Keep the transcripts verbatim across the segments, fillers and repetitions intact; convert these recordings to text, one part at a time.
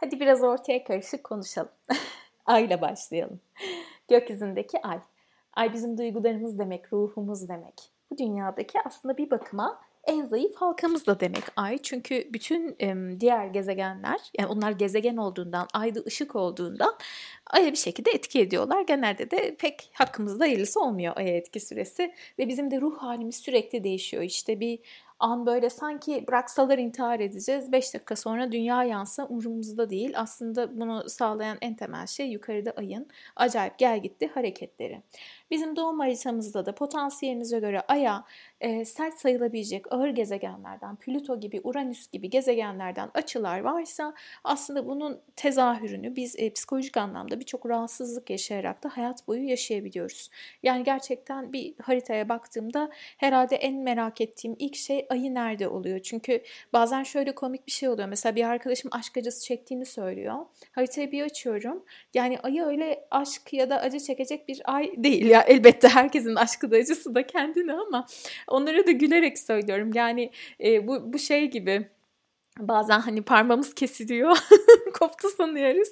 Hadi biraz ortaya karışık konuşalım. Ay ile başlayalım. Gökyüzündeki ay. Ay bizim duygularımız demek, ruhumuz demek. Bu dünyadaki aslında bir bakıma en zayıf halkamız da demek ay. Çünkü bütün e, diğer gezegenler, yani onlar gezegen olduğundan, ayda ışık olduğundan aya bir şekilde etki ediyorlar. Genelde de pek hakkımızda hayırlısı olmuyor aya etki süresi. Ve bizim de ruh halimiz sürekli değişiyor. İşte bir an böyle sanki bıraksalar intihar edeceğiz. beş dakika sonra dünya yansa umurumuzda değil. Aslında bunu sağlayan en temel şey yukarıda ayın acayip gel gitti hareketleri. Bizim doğum haritamızda da potansiyelimize göre aya e, sert sayılabilecek ağır gezegenlerden, Plüto gibi, Uranüs gibi gezegenlerden açılar varsa aslında bunun tezahürünü biz e, psikolojik anlamda birçok rahatsızlık yaşayarak da hayat boyu yaşayabiliyoruz. Yani gerçekten bir haritaya baktığımda herhalde en merak ettiğim ilk şey ayı nerede oluyor? Çünkü bazen şöyle komik bir şey oluyor. Mesela bir arkadaşım aşk acısı çektiğini söylüyor. Haritayı bir açıyorum. Yani ayı öyle aşk ya da acı çekecek bir ay değil. Ya elbette herkesin aşkı da acısı da kendine, ama onlara da gülerek söylüyorum. Yani e, bu bu şey gibi. Bazen hani parmağımız kesiliyor. Koptu sanıyoruz.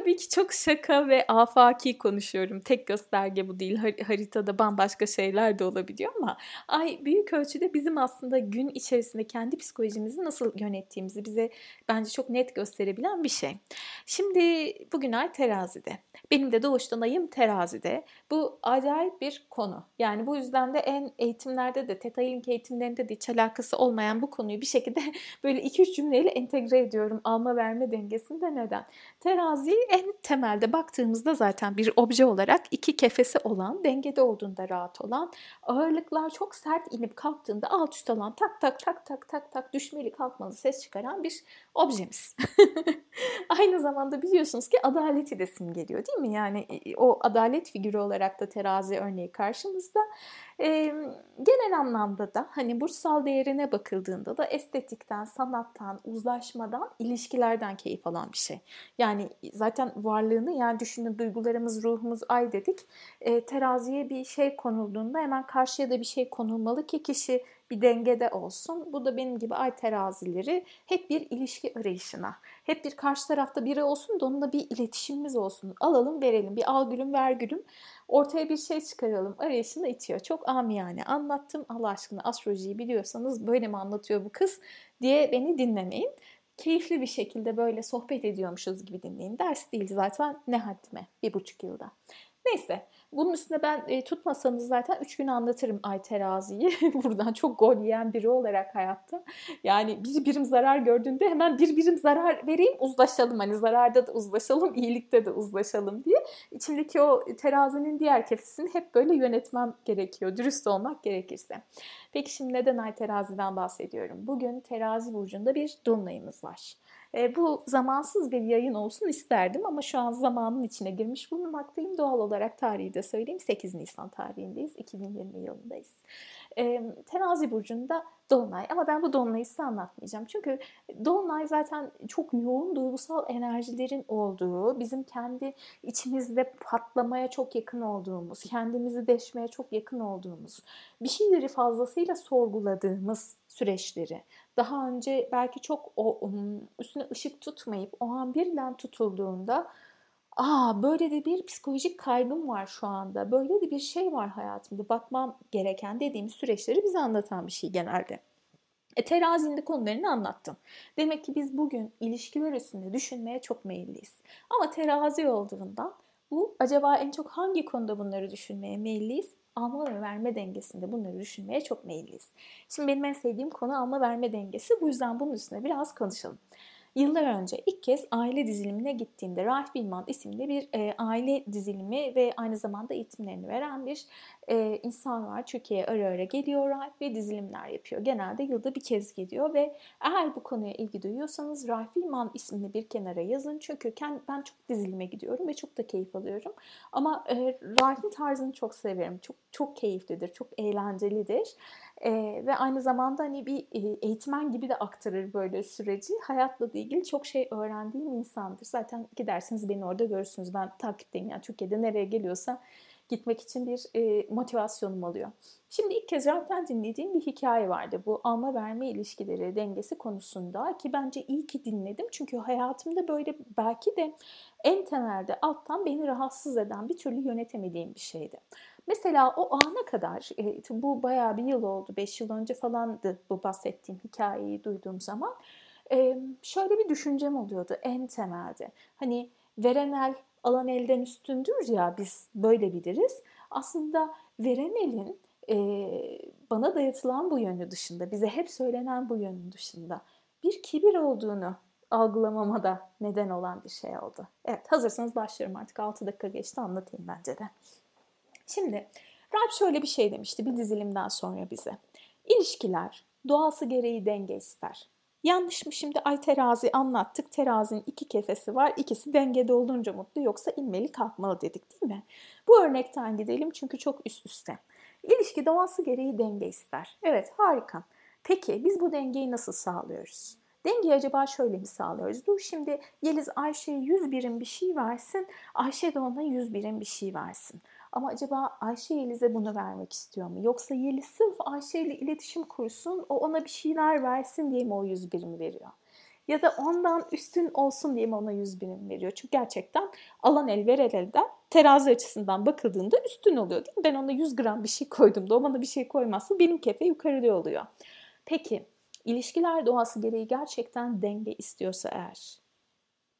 Tabii ki çok şaka ve afaki konuşuyorum. Tek gösterge bu değil. Haritada bambaşka şeyler de olabiliyor, ama ay büyük ölçüde bizim aslında gün içerisinde kendi psikolojimizi nasıl yönettiğimizi bize bence çok net gösterebilen bir şey. Şimdi bugün ay terazide. Benim de doğuştan ayım terazide. Bu acayip bir konu. Yani bu yüzden de en eğitimlerde de, Theta Healing eğitimlerinde de hiç alakası olmayan bu konuyu bir şekilde böyle iki üç cümleyle entegre ediyorum. Alma verme dengesinde neden? Terazi en temelde baktığımızda zaten bir obje olarak iki kefesi olan, dengede olduğunda rahat olan, ağırlıklar çok sert inip kalktığında alt üst olan, tak tak tak tak tak tak düşmeli kalkmalı ses çıkaran bir objemiz. Aynı zamanda biliyorsunuz ki adaleti de simgeliyor, değil mi? Yani o adalet figürü olarak da terazi örneği karşımızda. Ee, genel anlamda da hani bursal değerine bakıldığında da estetikten, sanattan, uzlaşmadan, ilişkilerden keyif alan bir şey. Yani zaten varlığını, yani düşünün duygularımız, ruhumuz ay dedik. E, teraziye bir şey konulduğunda hemen karşıya da bir şey konulmalı ki kişi bir dengede olsun. Bu da benim gibi ay terazileri hep bir ilişki arayışına, hep bir karşı tarafta biri olsun da onunla bir iletişimimiz olsun. Alalım verelim, bir al gülüm ver gülüm, ortaya bir şey çıkaralım arayışını itiyor. Çok amiyane anlattım. Allah aşkına astrolojiyi biliyorsanız böyle mi anlatıyor bu kız diye beni dinlemeyin. Keyifli bir şekilde böyle sohbet ediyormuşuz gibi dinleyin. Ders değil zaten, ne haddime bir buçuk yılda. Neyse, bunun üstüne ben e, tutmasanız zaten üç gün anlatırım ay teraziyi. Buradan çok gol yiyen biri olarak hayatta. Yani bir birim zarar gördüğünde hemen bir birim zarar vereyim, uzlaşalım. Hani zararda da uzlaşalım, iyilikte de uzlaşalım diye. İçimdeki o terazinin diğer kefesini hep böyle yönetmem gerekiyor, dürüst olmak gerekirse. Peki şimdi neden ay teraziden bahsediyorum? Bugün terazi burcunda bir dolunayımız var. E, bu zamansız bir yayın olsun isterdim, ama şu an zamanın içine girmiş bulunmaktayım. Doğal olarak tarihi de söyleyeyim. sekiz Nisan tarihindeyiz. iki bin yirmi yılındayız. E, terazi burcunda dolunay, ama ben bu dolunayı size anlatmayacağım. Çünkü dolunay zaten çok yoğun duygusal enerjilerin olduğu, bizim kendi içimizde patlamaya çok yakın olduğumuz, kendimizi deşmeye çok yakın olduğumuz, bir şeyleri fazlasıyla sorguladığımız süreçleri, daha önce belki çok o, üstüne ışık tutmayıp o an birden tutulduğunda, aa böyle de bir psikolojik kaygım var şu anda, böyle de bir şey var hayatımda, bakmam gereken dediğimiz süreçleri bize anlatan bir şey genelde. E, terazinin konularını anlattım. Demek ki biz bugün ilişkiler üstünde düşünmeye çok meyilliyiz. Ama terazi olduğundan bu acaba en çok hangi konuda bunları düşünmeye meyilliyiz? Alma ve verme dengesinde bunları düşünmeye çok meyilliyiz. Şimdi benim en sevdiğim konu alma verme dengesi. Bu yüzden bunun üstüne biraz konuşalım. Yıllar önce ilk kez aile dizilimine gittiğimde Ralf İman isimli bir e, aile dizilimi ve aynı zamanda eğitimlerini veren bir e, insan var. Türkiye'ye ara ara geliyor Ralf ve dizilimler yapıyor. Genelde yılda bir kez gidiyor ve eğer bu konuya ilgi duyuyorsanız Ralf İman ismini bir kenara yazın. Çünkü ben çok dizilime gidiyorum ve çok da keyif alıyorum. Ama e, Ralf'in tarzını çok severim. Çok çok keyiflidir, çok eğlencelidir. Ee, ve aynı zamanda hani bir eğitmen gibi de aktarır böyle süreci. Hayatla da ilgili çok şey öğrendiğim insandır. Zaten gidersiniz beni orada görürsünüz. Ben takipteyim. Yani Türkiye'de nereye geliyorsa gitmek için bir e, motivasyonum oluyor. Şimdi ilk kez Ralf'ten dinlediğim bir hikaye vardı. Bu alma verme ilişkileri dengesi konusunda ki bence iyi ki dinledim. Çünkü hayatımda böyle belki de en temelde alttan beni rahatsız eden, bir türlü yönetemediğim bir şeydi. Mesela o ana kadar, e, bu bayağı bir yıl oldu, beş yıl önce falandı bu bahsettiğim hikayeyi duyduğum zaman. E, şöyle bir düşüncem oluyordu en temelde. Hani veren el, alan elden üstündür ya, biz böyle biliriz. Aslında veren elin e, bana dayatılan bu yönü dışında, bize hep söylenen bu yönün dışında bir kibir olduğunu algılamama da neden olan bir şey oldu. Evet, hazırsanız başlarım artık. altı dakika geçti, anlatayım bence de. Şimdi Ralf şöyle bir şey demişti bir dizilimden sonra bize. İlişkiler doğası gereği denge ister. Yanlış mı şimdi? Ayterazı anlattık. Terazinin iki kefesi var. İkisi dengede olunca mutlu, yoksa inmeli kalkmalı dedik değil mi? Bu örnekten gidelim çünkü çok üst üste. İlişki doğası gereği denge ister. Evet, harika. Peki biz bu dengeyi nasıl sağlıyoruz? Dengeyi acaba şöyle mi sağlıyoruz? Dur şimdi Yeliz Ayşe'ye yüz birim bir şey versin. Ayşe de ona yüz birim bir şey versin. Ama acaba Ayşe Yeliz'e bunu vermek istiyor mu? Yoksa Yeliz sırf Ayşe ile iletişim kursun, o ona bir şeyler versin diye mi o yüz birimi veriyor? Ya da ondan üstün olsun diye mi ona yüz birim veriyor? Çünkü gerçekten alan el veren elden terazi açısından bakıldığında üstün oluyor değil mi? Ben ona yüz gram bir şey koydum da o bana bir şey koymazsa benim kefe yukarıda oluyor. Peki ilişkiler doğası gereği gerçekten denge istiyorsa eğer...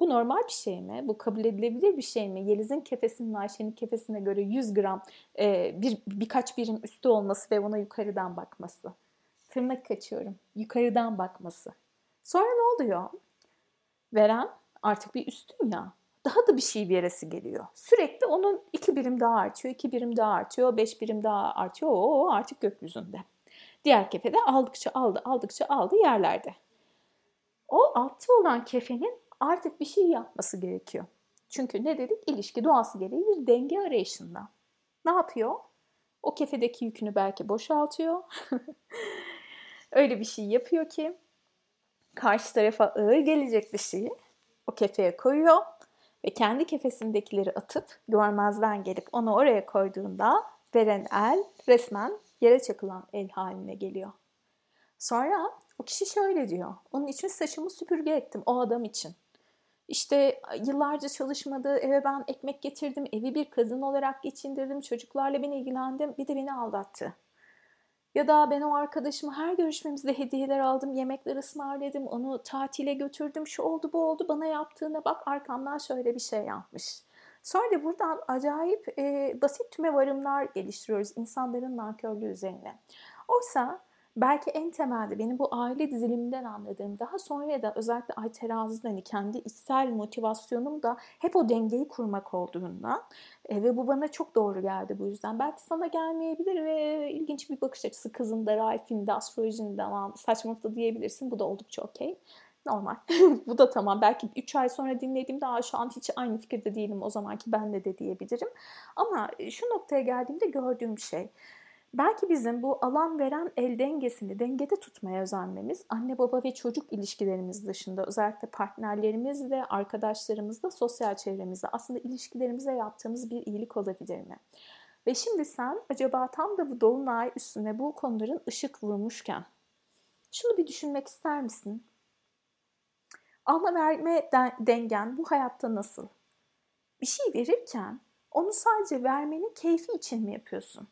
Bu normal bir şey mi? Bu kabul edilebilir bir şey mi? Yeliz'in kefesinin Ayşe'nin kefesine göre yüz gram e, bir, birkaç birim üstü olması ve ona yukarıdan bakması. Tırnak kaçıyorum. Yukarıdan bakması. Sonra ne oluyor? Veren artık bir üstün ya. Daha da bir şey veresi geliyor. Sürekli onun iki birim daha artıyor, iki birim daha artıyor, beş birim daha artıyor. Oo, artık gökyüzünde. Diğer kefede aldıkça aldı, aldıkça aldı yerlerde. O altta olan kefenin artık bir şey yapması gerekiyor. Çünkü ne dedik? İlişki doğası gereği bir denge arayışında. Ne yapıyor? O kefedeki yükünü belki boşaltıyor. Öyle bir şey yapıyor ki karşı tarafa ağır gelecek bir şeyi o kefeye koyuyor ve kendi kefesindekileri atıp görmezden gelip onu oraya koyduğunda veren el resmen yere çakılan el haline geliyor. Sonra o kişi şöyle diyor. Onun için saçımı süpürge ettim o adam için. İşte yıllarca çalışmadı, eve ben ekmek getirdim, evi bir kadın olarak geçindirdim, çocuklarla ben ilgilendim, bir de beni aldattı. Ya da ben o arkadaşımı her görüşmemizde hediyeler aldım, yemekler ısmarladım, onu tatile götürdüm, şu oldu bu oldu, bana yaptığına bak, arkamdan şöyle bir şey yapmış. Sonra da buradan acayip e, basit tümevarımlar geliştiriyoruz insanların nankörlüğü üzerine. Oysa belki en temelde benim bu aile dizilimden anladığım, daha sonra da özellikle Ayterazı'da hani kendi içsel motivasyonum da hep o dengeyi kurmak olduğundan e, ve bu bana çok doğru geldi bu yüzden. Belki sana gelmeyebilir ve ilginç bir bakış açısı kızında, Ralf'inde, astrolojinde ama saçmalıkta diyebilirsin. Bu da oldukça okey. Normal. Bu da tamam. Belki üç ay sonra dinlediğimde Aa, şu an hiç aynı fikirde değilim o zamanki benle de diyebilirim. Ama şu noktaya geldiğimde gördüğüm şey... Belki bizim bu alan veren el dengesini dengede tutmaya özenmemiz, anne baba ve çocuk ilişkilerimiz dışında özellikle partnerlerimizle, arkadaşlarımızla, sosyal çevremizle aslında ilişkilerimize yaptığımız bir iyilik olabilir mi? Ve şimdi sen acaba tam da bu dolunay üstüne bu konuların ışık vurmuşken şunu bir düşünmek ister misin? Alma verme dengen bu hayatta nasıl? Bir şey verirken onu sadece vermenin keyfi için mi yapıyorsun?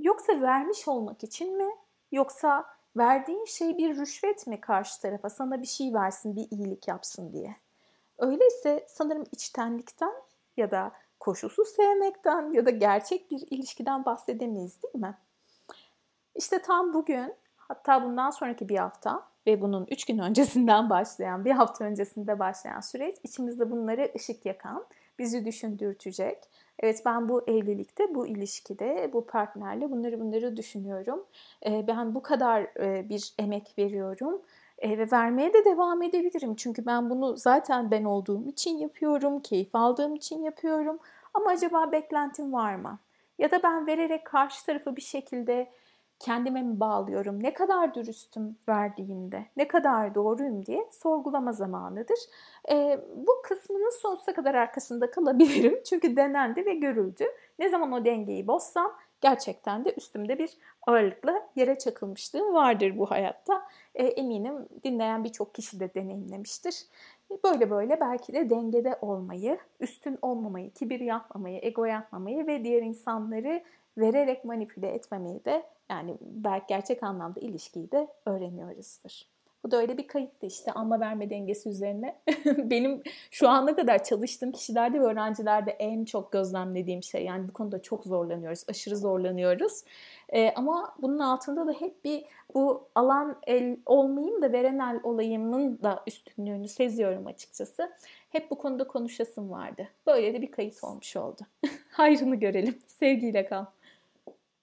Yoksa vermiş olmak için mi? Yoksa verdiğin şey bir rüşvet mi karşı tarafa? Sana bir şey versin, bir iyilik yapsın diye. Öyleyse sanırım içtenlikten ya da koşulsuz sevmekten ya da gerçek bir ilişkiden bahsedemeyiz değil mi? İşte tam bugün, hatta bundan sonraki bir hafta ve bunun üç gün öncesinden başlayan, bir hafta öncesinde başlayan süreç içimizde bunları ışık yakan, bizi düşündürtecek. Evet, ben bu evlilikte, bu ilişkide, bu partnerle bunları bunları düşünüyorum. Ben bu kadar bir emek veriyorum ve vermeye de devam edebilirim. Çünkü ben bunu zaten ben olduğum için yapıyorum, keyif aldığım için yapıyorum. Ama acaba beklentim var mı? Ya da ben vererek karşı tarafı bir şekilde kendime mi bağlıyorum, ne kadar dürüstüm verdiğimde, ne kadar doğruyum diye sorgulama zamanıdır. E, bu kısmının sonsuza kadar arkasında kalabilirim. Çünkü denendi ve görüldü. Ne zaman o dengeyi bozsam gerçekten de üstümde bir ağırlıkla yere çakılmışlığım vardır bu hayatta. E, eminim dinleyen birçok kişi de deneyimlemiştir. Böyle böyle belki de dengede olmayı, üstün olmamayı, kibir yapmamayı, ego yapmamayı ve diğer insanları vererek manipüle etmemeyi de, yani belki gerçek anlamda ilişkiyi de öğreniyoruzdur. Bu da öyle bir kayıttı işte, alma verme dengesi üzerine. Benim şu ana kadar çalıştığım kişilerde ve öğrencilerde en çok gözlemlediğim şey. Yani bu konuda çok zorlanıyoruz, aşırı zorlanıyoruz. Ee, ama bunun altında da hep bir bu alan el olmayayım da veren el olayımın da üstünlüğünü seziyorum açıkçası. Hep bu konuda konuşasım vardı. Böyle de bir kayıt olmuş oldu. Hayrını görelim. Sevgiyle kal.